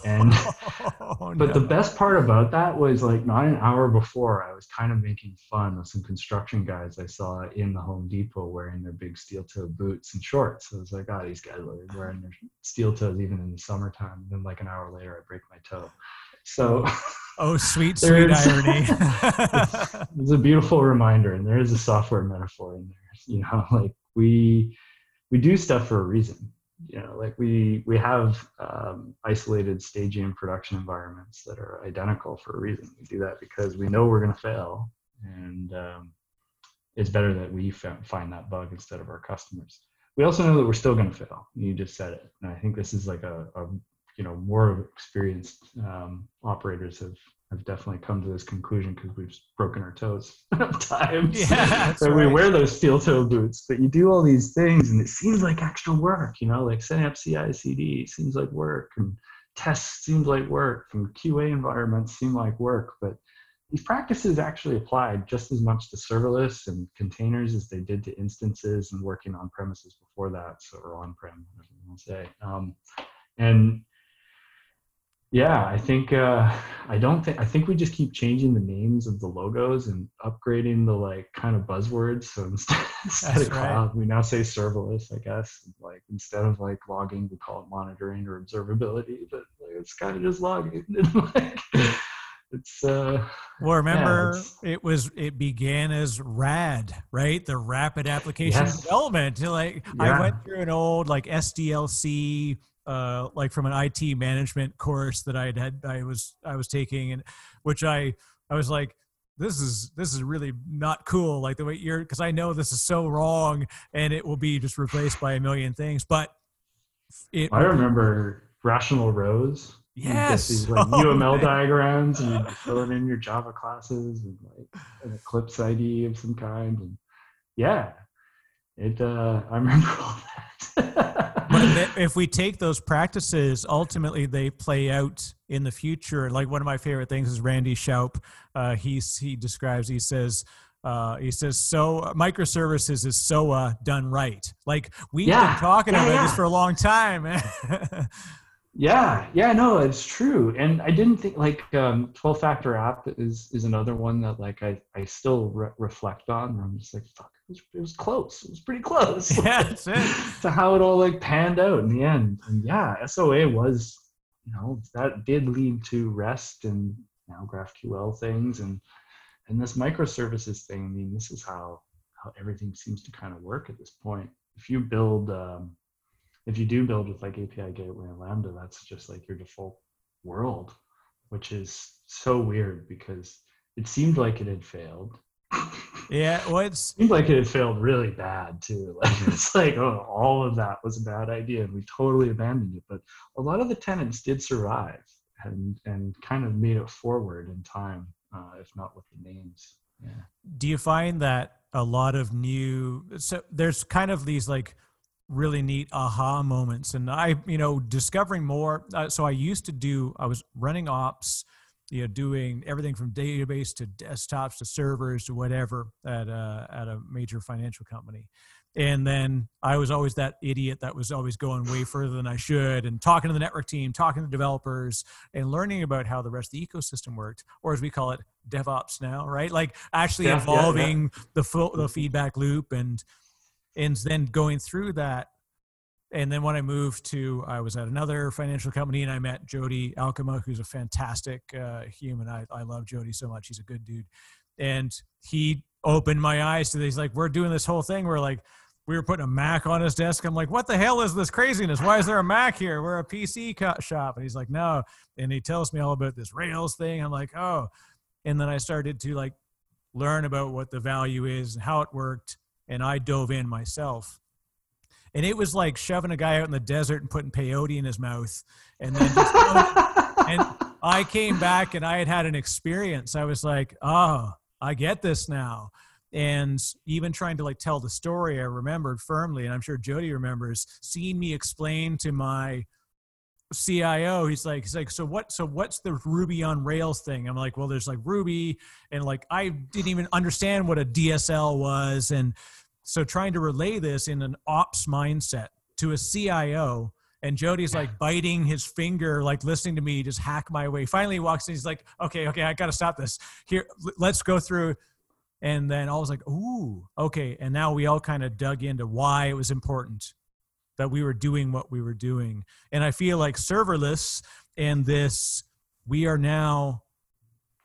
The best part about that was like not an hour before, I was kind of making fun of some construction guys I saw in the Home Depot wearing their big steel toe boots and shorts. I was like, oh, these guys are wearing their steel toes even in the summertime. And then like an hour later, I break my toe. So, oh, sweet irony. It's a beautiful reminder, and there is a software metaphor in there. You know, like we do stuff for a reason. You know, like we have isolated staging and production environments that are identical for a reason. We do that because we know we're going to fail, and it's better that we find that bug instead of our customers. We also know that we're still going to fail. You just said it, and I think this is like a you know, more experienced operators have definitely come to this conclusion because we've broken our toes enough times. Yeah, so we wear those steel toe boots, but you do all these things and it seems like extra work, you know, like setting up CI/CD seems like work, and tests seems like work, and QA environments seem like work, but these practices actually applied just as much to serverless and containers as they did to instances and working on premises before that, so, or on-prem, whatever you want to say. Yeah, I think I think we just keep changing the names of the logos and upgrading the like kind of buzzwords. So instead of cloud, we now say serverless, I guess. Like instead of like logging, we call it monitoring or observability, but like, it's kind of just logging. It's it began as RAD, right? The rapid application development. Like I went through an old like SDLC like from an IT management course that I was taking, and which I was like, this is really not cool. Like the way because I know this is so wrong and it will be just replaced by a million things. But I remember rational rows. Yes. These like UML diagrams, and you fill it in your Java classes and like an Eclipse IDE of some kind. And I remember all that. But if we take those practices, ultimately they play out in the future. Like one of my favorite things is Randy Schaub. He describes, he says, He says, so microservices is so done right. Like we've been talking about this for a long time. No, it's true. And I didn't think, like, 12-factor app is another one that, like, I still reflect on. I'm just like, fuck, it was close. It was pretty close. Yeah, that's it. To how it all, like, panned out in the end. And yeah, SOA was, you know, that did lead to REST and now GraphQL things and this microservices thing. I mean, this is how everything seems to kind of work at this point. If you build, if you build with like API Gateway and Lambda, that's just like your default world, which is so weird because it seemed like it had failed. Yeah, well, it seemed like it had failed really bad too. Like it's like, oh, all of that was a bad idea and we totally abandoned it. But a lot of the tenants did survive and kind of made it forward in time, if not with the names. Yeah. Do you find that a lot of new, so there's kind of these like really neat aha moments, and I, you know, discovering more. So I was running ops, you know, doing everything from database to desktops to servers to whatever at a major financial company. And then I was always that idiot that was always going way further than I should and talking to the network team, talking to developers and learning about how the rest of the ecosystem worked, or as we call it, DevOps now, right? Like actually evolving the feedback loop and then going through that. And then when I was at another financial company and I met Jody Alkema, who's a fantastic human. I love Jody so much. He's a good dude. And he opened my eyes to these, like, we're doing this whole thing. We're like, we were putting a Mac on his desk. I'm like, what the hell is this craziness? Why is there a Mac here? We're a PC shop. And he's like, no. And he tells me all about this Rails thing. I'm like, oh. And then I started to like learn about what the value is and how it worked. And I dove in myself. And it was like shoving a guy out in the desert and putting peyote in his mouth. And then and I came back and I had an experience. I was like, oh, I get this now. And even trying to like tell the story, I remembered firmly, and I'm sure Jody remembers, seeing me explain to my CIO, he's like, so what's the Ruby on Rails thing? I'm like, well, there's like Ruby, and like, I didn't even understand what a DSL was. And so trying to relay this in an ops mindset to a CIO, and Jody's like biting his finger, like listening to me just hack my way. Finally he walks in, he's like, okay, I got to stop this here. Let's go through. And then I was like, ooh, okay. And now we all kind of dug into why it was important that we were doing what we were doing. And I feel like serverless and this, we are now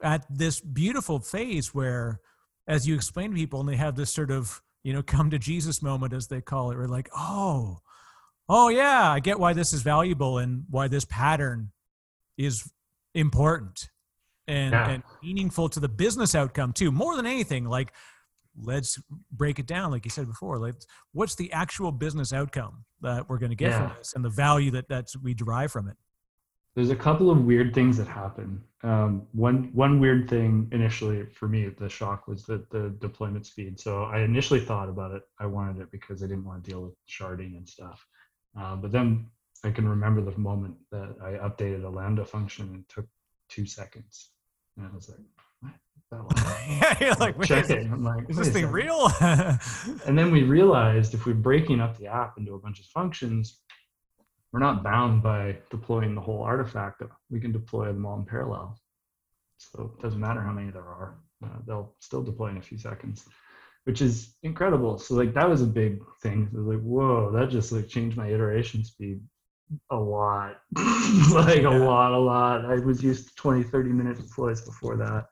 at this beautiful phase where, as you explain to people, and they have this sort of, you know, come to Jesus moment, as they call it, we're like, oh yeah, I get why this is valuable and why this pattern is important and meaningful to the business outcome too, more than anything. Like, let's break it down. Like you said before, like what's the actual business outcome that we're going to get from this and the value that we derive from it? There's a couple of weird things that happen. One weird thing initially for me, the shock was the deployment speed. So I initially thought about it. I wanted it because I didn't want to deal with sharding and stuff. But then I can remember the moment that I updated a Lambda function and it took 2 seconds. And I was like, yeah, you're like, is this thing real? And then we realized if we're breaking up the app into a bunch of functions, we're not bound by deploying the whole artifact. We can deploy them all in parallel. So it doesn't matter how many there are. They'll still deploy in a few seconds, which is incredible. So like that was a big thing. It was like, whoa, that just like changed my iteration speed a lot. Like a lot. I was used to 20, 30-minute deploys before that.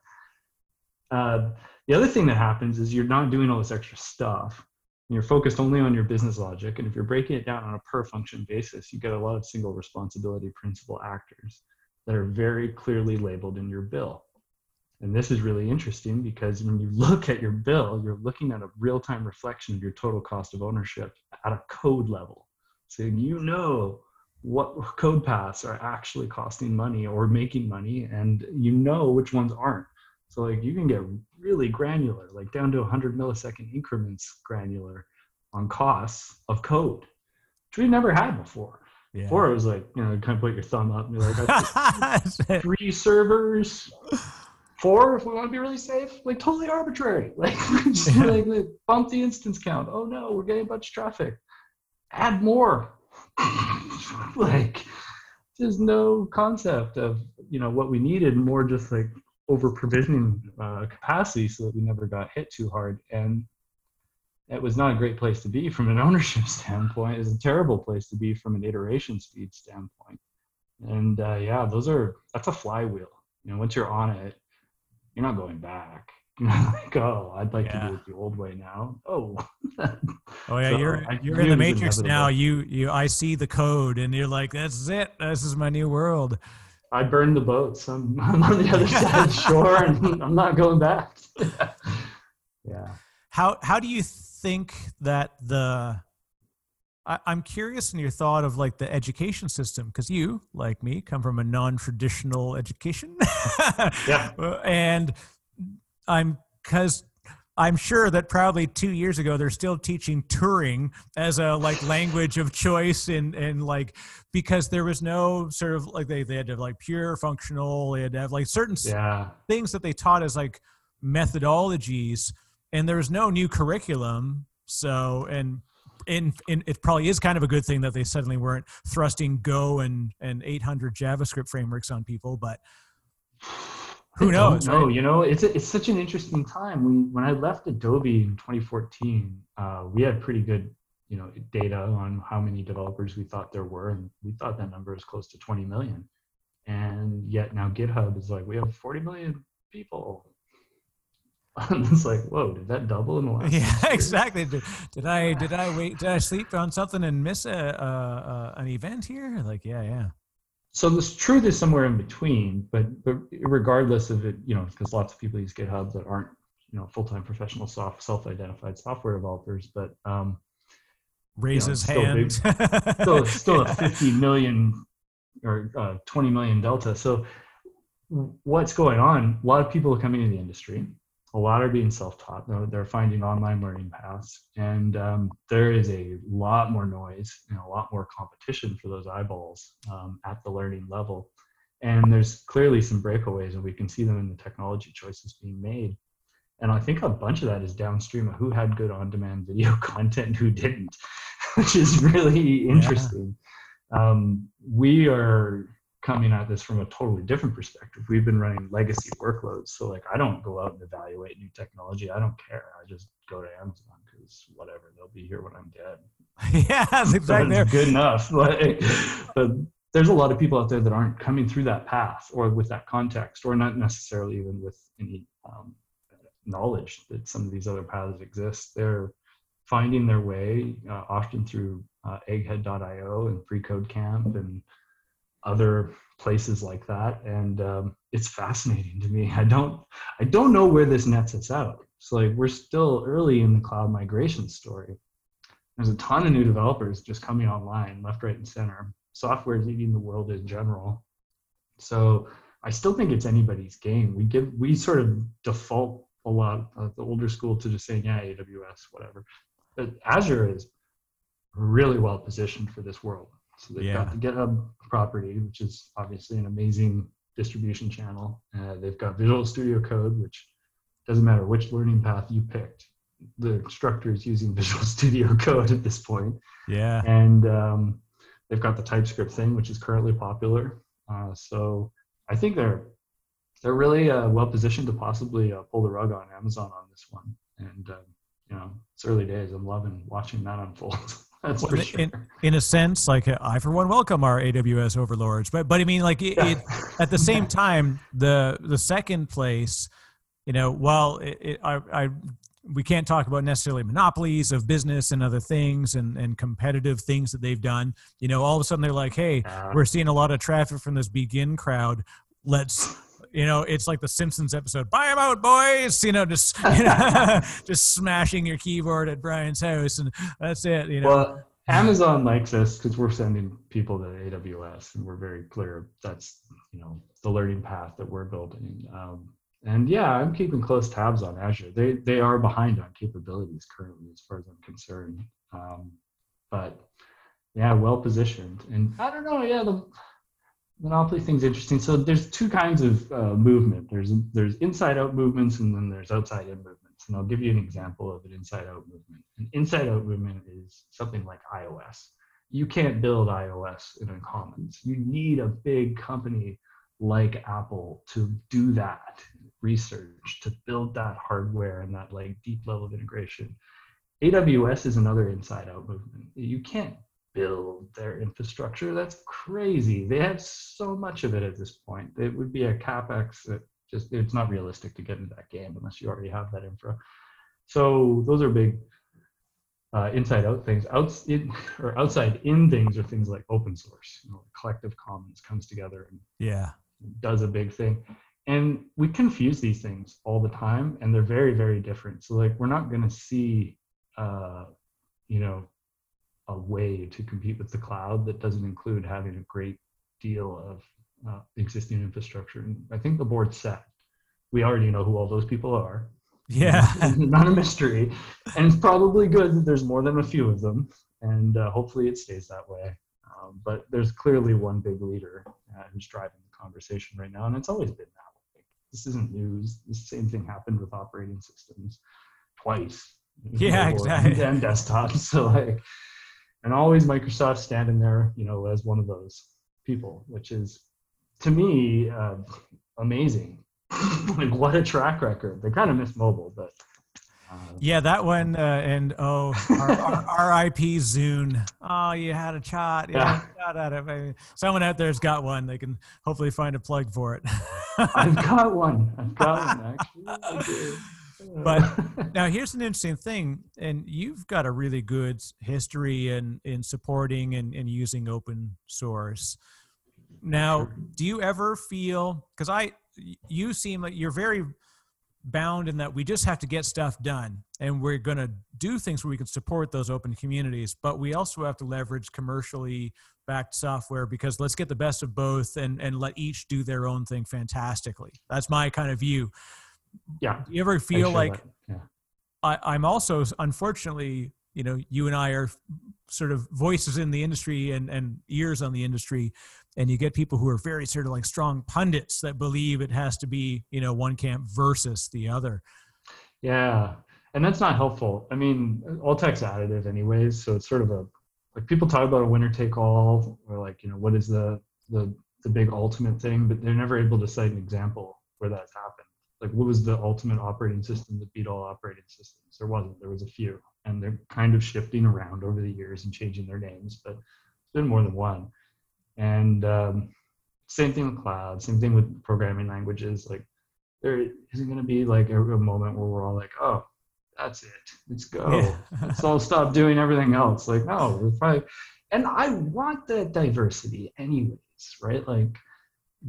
The other thing that happens is you're not doing all this extra stuff. You're focused only on your business logic. And if you're breaking it down on a per function basis, you get a lot of single responsibility principal actors that are very clearly labeled in your bill. And this is really interesting because when you look at your bill, you're looking at a real-time reflection of your total cost of ownership at a code level. So you know what code paths are actually costing money or making money, and you know which ones aren't. So like you can get really granular, like down to 100 millisecond increments granular on costs of code, which we never had before. Yeah. Before it was like, you know, kind of put your thumb up and you're like, 3 servers, 4 if we want to be really safe, like totally arbitrary. Like, just, like bump the instance count. Oh no, we're getting a bunch of traffic. Add more. Like, there's no concept of, you know, what we needed, more just like over provisioning capacity so that we never got hit too hard. And that was not a great place to be from an ownership standpoint. It's a terrible place to be from an iteration speed standpoint. And yeah, that's a flywheel. You know, once you're on it, you're not going back. You're not like, oh, I'd like to do it the old way now. Oh, oh yeah, so you're in the matrix now. I see the code, and you're like, this is it. This is my new world. I burned the boats. So I'm on the other side of the shore, and I'm not going back. Yeah. How do you think that I'm curious in your thought of like the education system, because you, like me, come from a non-traditional education. Yeah. And I'm sure that probably 2 years ago, they're still teaching Turing as a like language of choice and like, because there was no sort of like, they had to have like pure functional, they had to have like certain things that they taught as like methodologies, and there was no new curriculum. So, and it probably is kind of a good thing that they suddenly weren't thrusting Go and 800 JavaScript frameworks on people, but who knows? No, right? You know, it's such an interesting time. When I left Adobe in 2014, we had pretty good, you know, data on how many developers we thought there were, and we thought that number was close to 20 million. And yet now GitHub is like, we have 40 million people. And it's like, whoa, did that double in the last? Yeah, exactly. Did I sleep on something and miss an event here? Like, yeah. So the truth is somewhere in between, but regardless of it, you know, because lots of people use GitHub that aren't, you know, full-time professional self-identified software developers, but raises, you know, hand. Still a 50 million or 20 million delta. So what's going on? A lot of people are coming into the industry. A lot are being self-taught. They're finding online learning paths, and there is a lot more noise and a lot more competition for those eyeballs at the learning level. And there's clearly some breakaways, and we can see them in the technology choices being made. And I think a bunch of that is downstream of who had good on-demand video content and who didn't, which is really interesting. Yeah. We are coming at this from a totally different perspective. We've been running legacy workloads. So like, I don't go out and evaluate new technology. I don't care. I just go to Amazon because whatever, they'll be here when I'm dead. Yeah, that's exactly. That's good enough. Like, but there's a lot of people out there that aren't coming through that path or with that context, or not necessarily even with any knowledge that some of these other paths exist. They're finding their way often through egghead.io and FreeCodeCamp and other places like that, and it's fascinating to me. I don't know where this nets us out. So like, we're still early in the cloud migration story. There's a ton of new developers just coming online left, right, and center. Software is eating the world in general. So I still think it's anybody's game. We sort of default a lot of the older school to just saying, yeah, AWS, whatever. But Azure is really well positioned for this world. So they've got the GitHub property, which is obviously an amazing distribution channel. They've got Visual Studio Code, which doesn't matter which learning path you picked. The instructor is using Visual Studio Code at this point. Yeah. And they've got the TypeScript thing, which is currently popular. So I think they're really well positioned to possibly pull the rug on Amazon on this one. And you know, it's early days. I'm loving watching that unfold. That's for sure. In a sense, like I for one welcome our AWS overlords, but I mean, like it at the same time, the second place, you know, while we can't talk about necessarily monopolies of business and other things and competitive things that they've done, you know, all of a sudden they're like, hey, we're seeing a lot of traffic from this Begin crowd. Let's, you know, it's like the Simpsons episode, buy them out, boys, you know, just, you know, just smashing your keyboard at Brian's house, and that's it, you know. Well, Amazon likes us because we're sending people to AWS, and we're very clear that's, you know, the learning path that we're building. And yeah, I'm keeping close tabs on Azure. They are behind on capabilities currently, as far as I'm concerned. But yeah, well positioned. And I don't know, yeah, Then I'll play things interesting. So there's two kinds of movement. There's inside-out movements, and then there's outside-in movements. And I'll give you an example of an inside-out movement. An inside-out movement is something like iOS. You can't build iOS in a commons. You need a big company like Apple to do that research, to build that hardware and that like deep level of integration. AWS is another inside-out movement. You can't build their infrastructure. That's crazy. They have so much of it at this point. It would be a CapEx that just, it's not realistic to get into that game unless you already have that infra. So those are big inside out things. Outside in things are things like open source, you know, collective commons comes together and does a big thing. And we confuse these things all the time, and they're very, very different. So like, we're not going to see, you know, a way to compete with the cloud that doesn't include having a great deal of existing infrastructure. And I think the board's set. We already know who all those people are. Yeah. Not a mystery. And it's probably good that there's more than a few of them. And hopefully it stays that way. But there's clearly one big leader who's driving the conversation right now. And it's always been that way. This isn't news. The same thing happened with operating systems twice. Yeah, exactly. And desktops. So like, and always Microsoft standing there, you know, as one of those people, which is, to me, amazing. Like, what a track record. They kind of missed mobile, but. Yeah, that one, and oh, RIP Zune. Oh, you had a shot. Yeah. Someone out there's got one. They can hopefully find a plug for it. I've got one, actually. But now here's an interesting thing, and you've got a really good history in supporting and using open source. Now, do you ever feel, because you seem like you're very bound in that we just have to get stuff done, and we're going to do things where we can support those open communities, but we also have to leverage commercially backed software, because let's get the best of both and let each do their own thing fantastically. That's my kind of view. Yeah. Do you ever feel like I'm also, unfortunately, you know, you and I are sort of voices in the industry and ears on the industry, and you get people who are very sort of like strong pundits that believe it has to be, you know, one camp versus the other. Yeah. And that's not helpful. I mean, all tech's additive anyways. So it's sort of a, like people talk about a winner take all, or like, you know, what is the big ultimate thing, but they're never able to cite an example where that's happened. Like, what was the ultimate operating system that beat all operating systems? There wasn't. There was a few. And they're kind of shifting around over the years and changing their names, but it's been more than one. And same thing with cloud, same thing with programming languages. Like, there isn't going to be like a moment where we're all like, oh, that's it. Let's go. Yeah. Let's all stop doing everything else. Like, no, we're probably. And I want that diversity anyways, right? Like,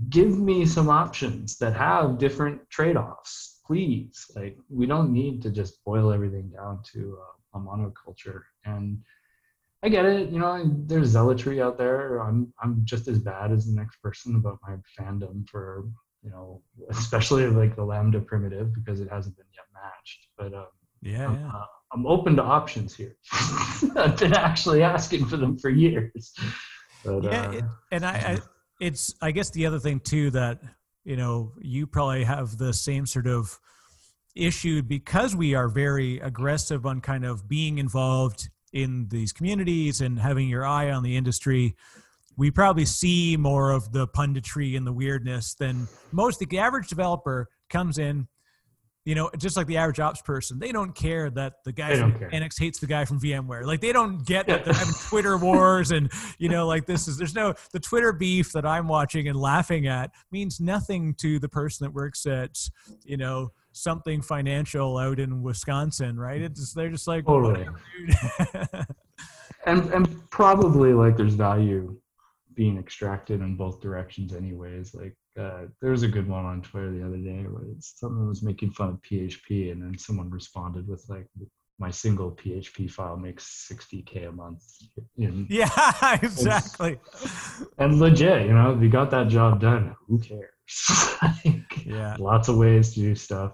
give me some options that have different trade-offs, please. Like, we don't need to just boil everything down to a monoculture. And I get it, you know, there's zealotry out there. I'm just as bad as the next person about my fandom for, you know, especially like the Lambda primitive, because it hasn't been yet matched. But I'm open to options here. I've been actually asking for them for years. But, It's, I guess, the other thing too, that, you know, you probably have the same sort of issue, because we are very aggressive on kind of being involved in these communities and having your eye on the industry. We probably see more of the punditry and the weirdness than most. The average developer comes in, you know, just like the average ops person, they don't care that the guy from NX hates the guy from VMware. Like, they don't get that they're having Twitter wars and, you know, like the Twitter beef that I'm watching and laughing at means nothing to the person that works at, you know, something financial out in Wisconsin, right? It's, they're just like, totally. and probably like there's value being extracted in both directions anyways. Like, there was a good one on Twitter the other day where someone was making fun of PHP, and then someone responded with like, my single PHP file makes $60K a month. Yeah, exactly. And legit, you know, if you got that job done, who cares? Like, yeah. Lots of ways to do stuff.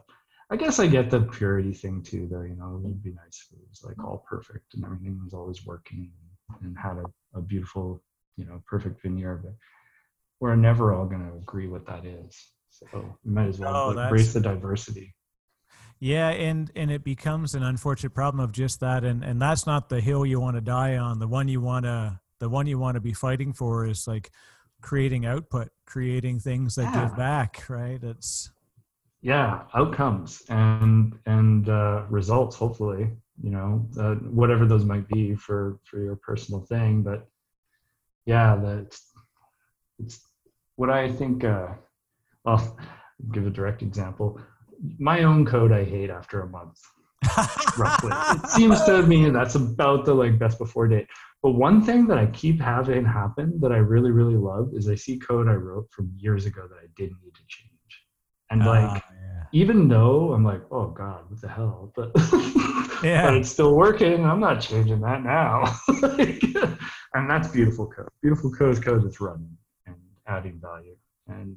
I guess I get the purity thing too, though, you know. It would be nice if it was like all perfect and everything was always working and had a beautiful, you know, perfect veneer of it. we're never all going to agree what that is. So we might as well embrace the diversity. Yeah, and it becomes an unfortunate problem of just that, and that's not the hill you want to die on. The one you want to be fighting for is like creating output, creating things that give back, right? It's outcomes and results, hopefully, you know, whatever those might be for your personal thing, but yeah, it's what I think. I'll give a direct example. My own code I hate after a month, roughly. It seems to me that's about the best before date. But one thing that I keep having happen that I really, really love is I see code I wrote from years ago that I didn't need to change. And even though I'm oh God, what the hell? But, but it's still working. I'm not changing that now. And that's beautiful code. Beautiful code is code that's running and adding value. And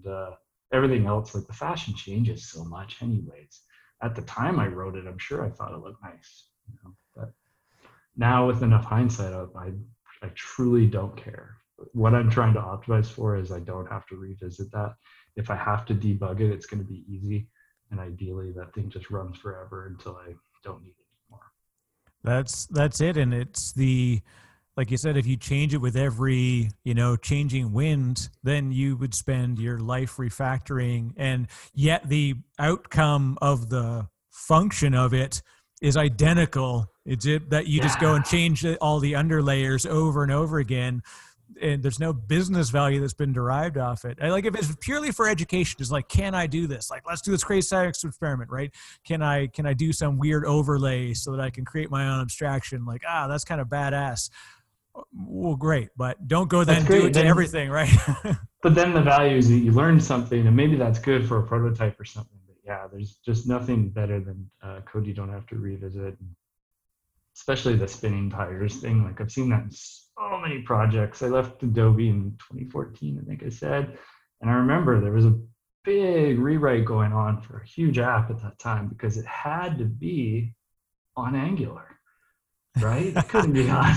everything else, the fashion changes so much anyways. At the time I wrote it, I'm sure I thought it looked nice, you know? But now with enough hindsight, I truly don't care. What I'm trying to optimize for is I don't have to revisit that. If I have to debug it, it's going to be easy. And ideally that thing just runs forever until I don't need it anymore. That's it. And it's like you said, if you change it with every, changing wind, then you would spend your life refactoring. And yet the outcome of the function of it is identical. It's that you just go and change all the underlayers over and over again. And there's no business value that's been derived off it. If it's purely for education, it's can I do this? Let's do this crazy science experiment, right? Can I do some weird overlay so that I can create my own abstraction? That's kind of badass. Well, great, but don't go then do it to everything, right? But then the value is that you learn something, and maybe that's good for a prototype or something. But there's just nothing better than code you don't have to revisit, especially the spinning tires thing. I've seen that in so many projects. I left Adobe in 2014, I think I said, and I remember there was a big rewrite going on for a huge app at that time because it had to be on Angular, right? It couldn't be on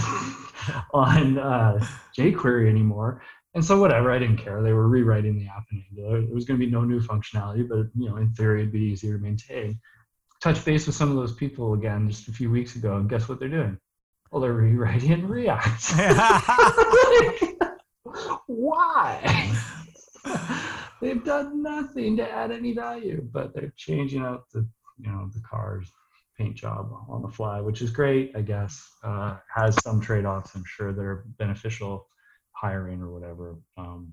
jQuery anymore. And so whatever, I didn't care. They were rewriting the app in Angular. There was going to be no new functionality, but in theory, it'd be easier to maintain. Touch base with some of those people again just a few weeks ago, and guess what they're doing? Well, they're rewriting React. Why? They've done nothing to add any value, but they're changing out the car's paint job on the fly, which is great, I guess. Has some trade-offs, I'm sure, that are beneficial, hiring or whatever.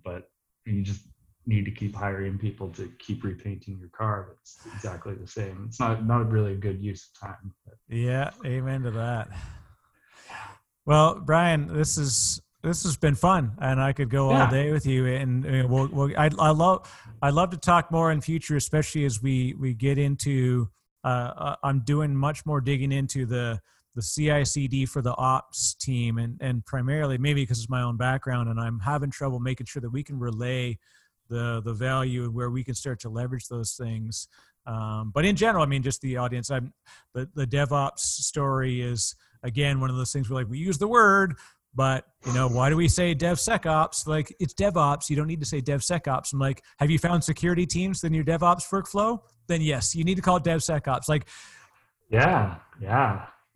But you just need to keep hiring people to keep repainting your car. It's exactly the same. It's not really a good use of time. But. Yeah, amen to that. Well, Brian, this has been fun, and I could go all day with you. And I'd love to talk more in future, especially as we get into. I'm doing much more digging into the CI/CD for the ops team, and primarily maybe because it's my own background, and I'm having trouble making sure that we can relay the value and where we can start to leverage those things. But in general, just the audience. The DevOps story is. Again, one of those things where we use the word, but why do we say DevSecOps? It's DevOps. You don't need to say DevSecOps. I'm have you found security teams in your DevOps workflow? Then yes, you need to call it DevSecOps.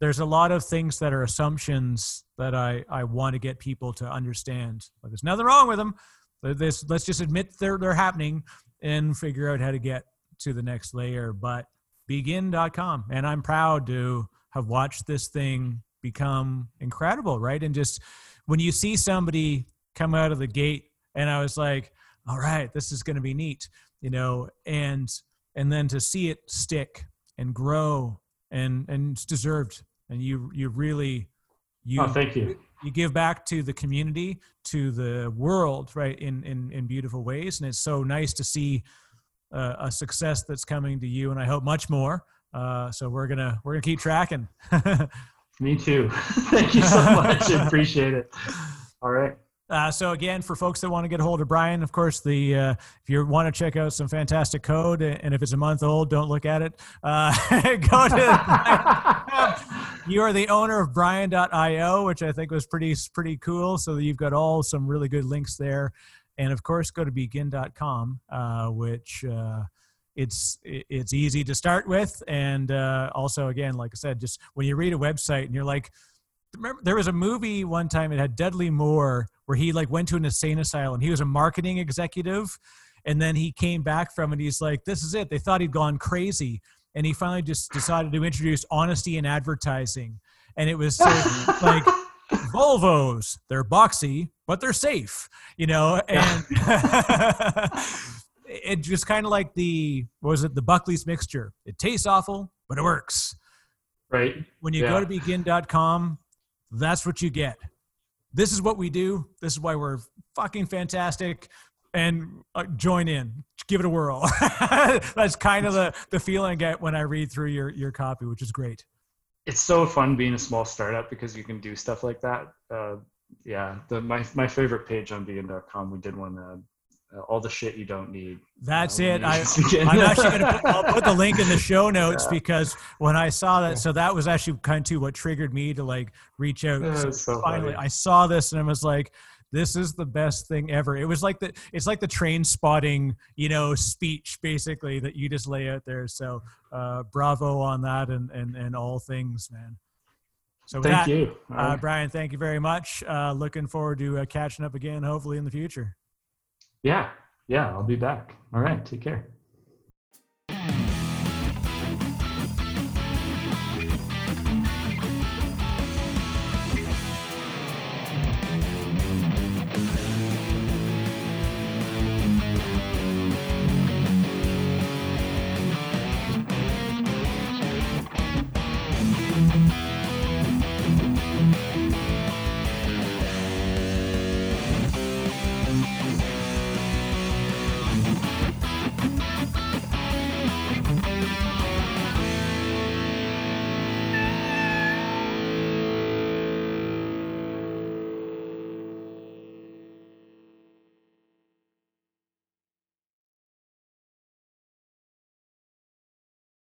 There's a lot of things that are assumptions that I want to get people to understand. There's nothing wrong with them. Let's just admit they're happening and figure out how to get to the next layer. But begin.com, and I'm proud to have watched this thing become incredible, right? And just when you see somebody come out of the gate, and I was all right, this is going to be neat, and then to see it stick and grow and it's deserved. And you really thank you. You give back to the community, to the world, right? In beautiful ways. And it's so nice to see a success that's coming to you. And I hope much more. So we're gonna keep tracking. Me too. Thank you so much. Appreciate it. All right. So again, for folks that want to get a hold of Brian, of course, if you want to check out some fantastic code, and if it's a month old, don't look at it. Go to you are the owner of Brian.io, which I think was pretty cool. So you've got some really good links there. And of course, go to begin.com, which it's easy to start with. And also, again, like I said, just when you read a website and you're like, remember, there was a movie one time, it had Dudley Moore, where he like went to an insane asylum. He was a marketing executive. And then he came back from it. He's like, this is it. They thought he'd gone crazy. And he finally just decided to introduce honesty in advertising. And it was like, Volvos, they're boxy, but they're safe, you know? And it just kind of like the, what was it? The Buckley's mixture. It tastes awful, but it works. Right. When you go to begin.com, that's what you get. This is what we do. This is why we're fucking fantastic. And join in, give it a whirl. That's kind of the feeling I get when I read through your copy, which is great. It's so fun being a small startup because you can do stuff like that. My favorite page on begin.com, we did one, all the shit you don't need. That's it. I'm actually going to put the link in the show notes because when I saw that, so that was actually kind of what triggered me to like reach out. So finally, funny. I saw this and I was like, this is the best thing ever. It was like it's like the train spotting, you know, speech basically that you just lay out there. So bravo on that and all things, man. So thank you. Brian, thank you very much. Looking forward to catching up again, hopefully in the future. Yeah. I'll be back. All right. Take care.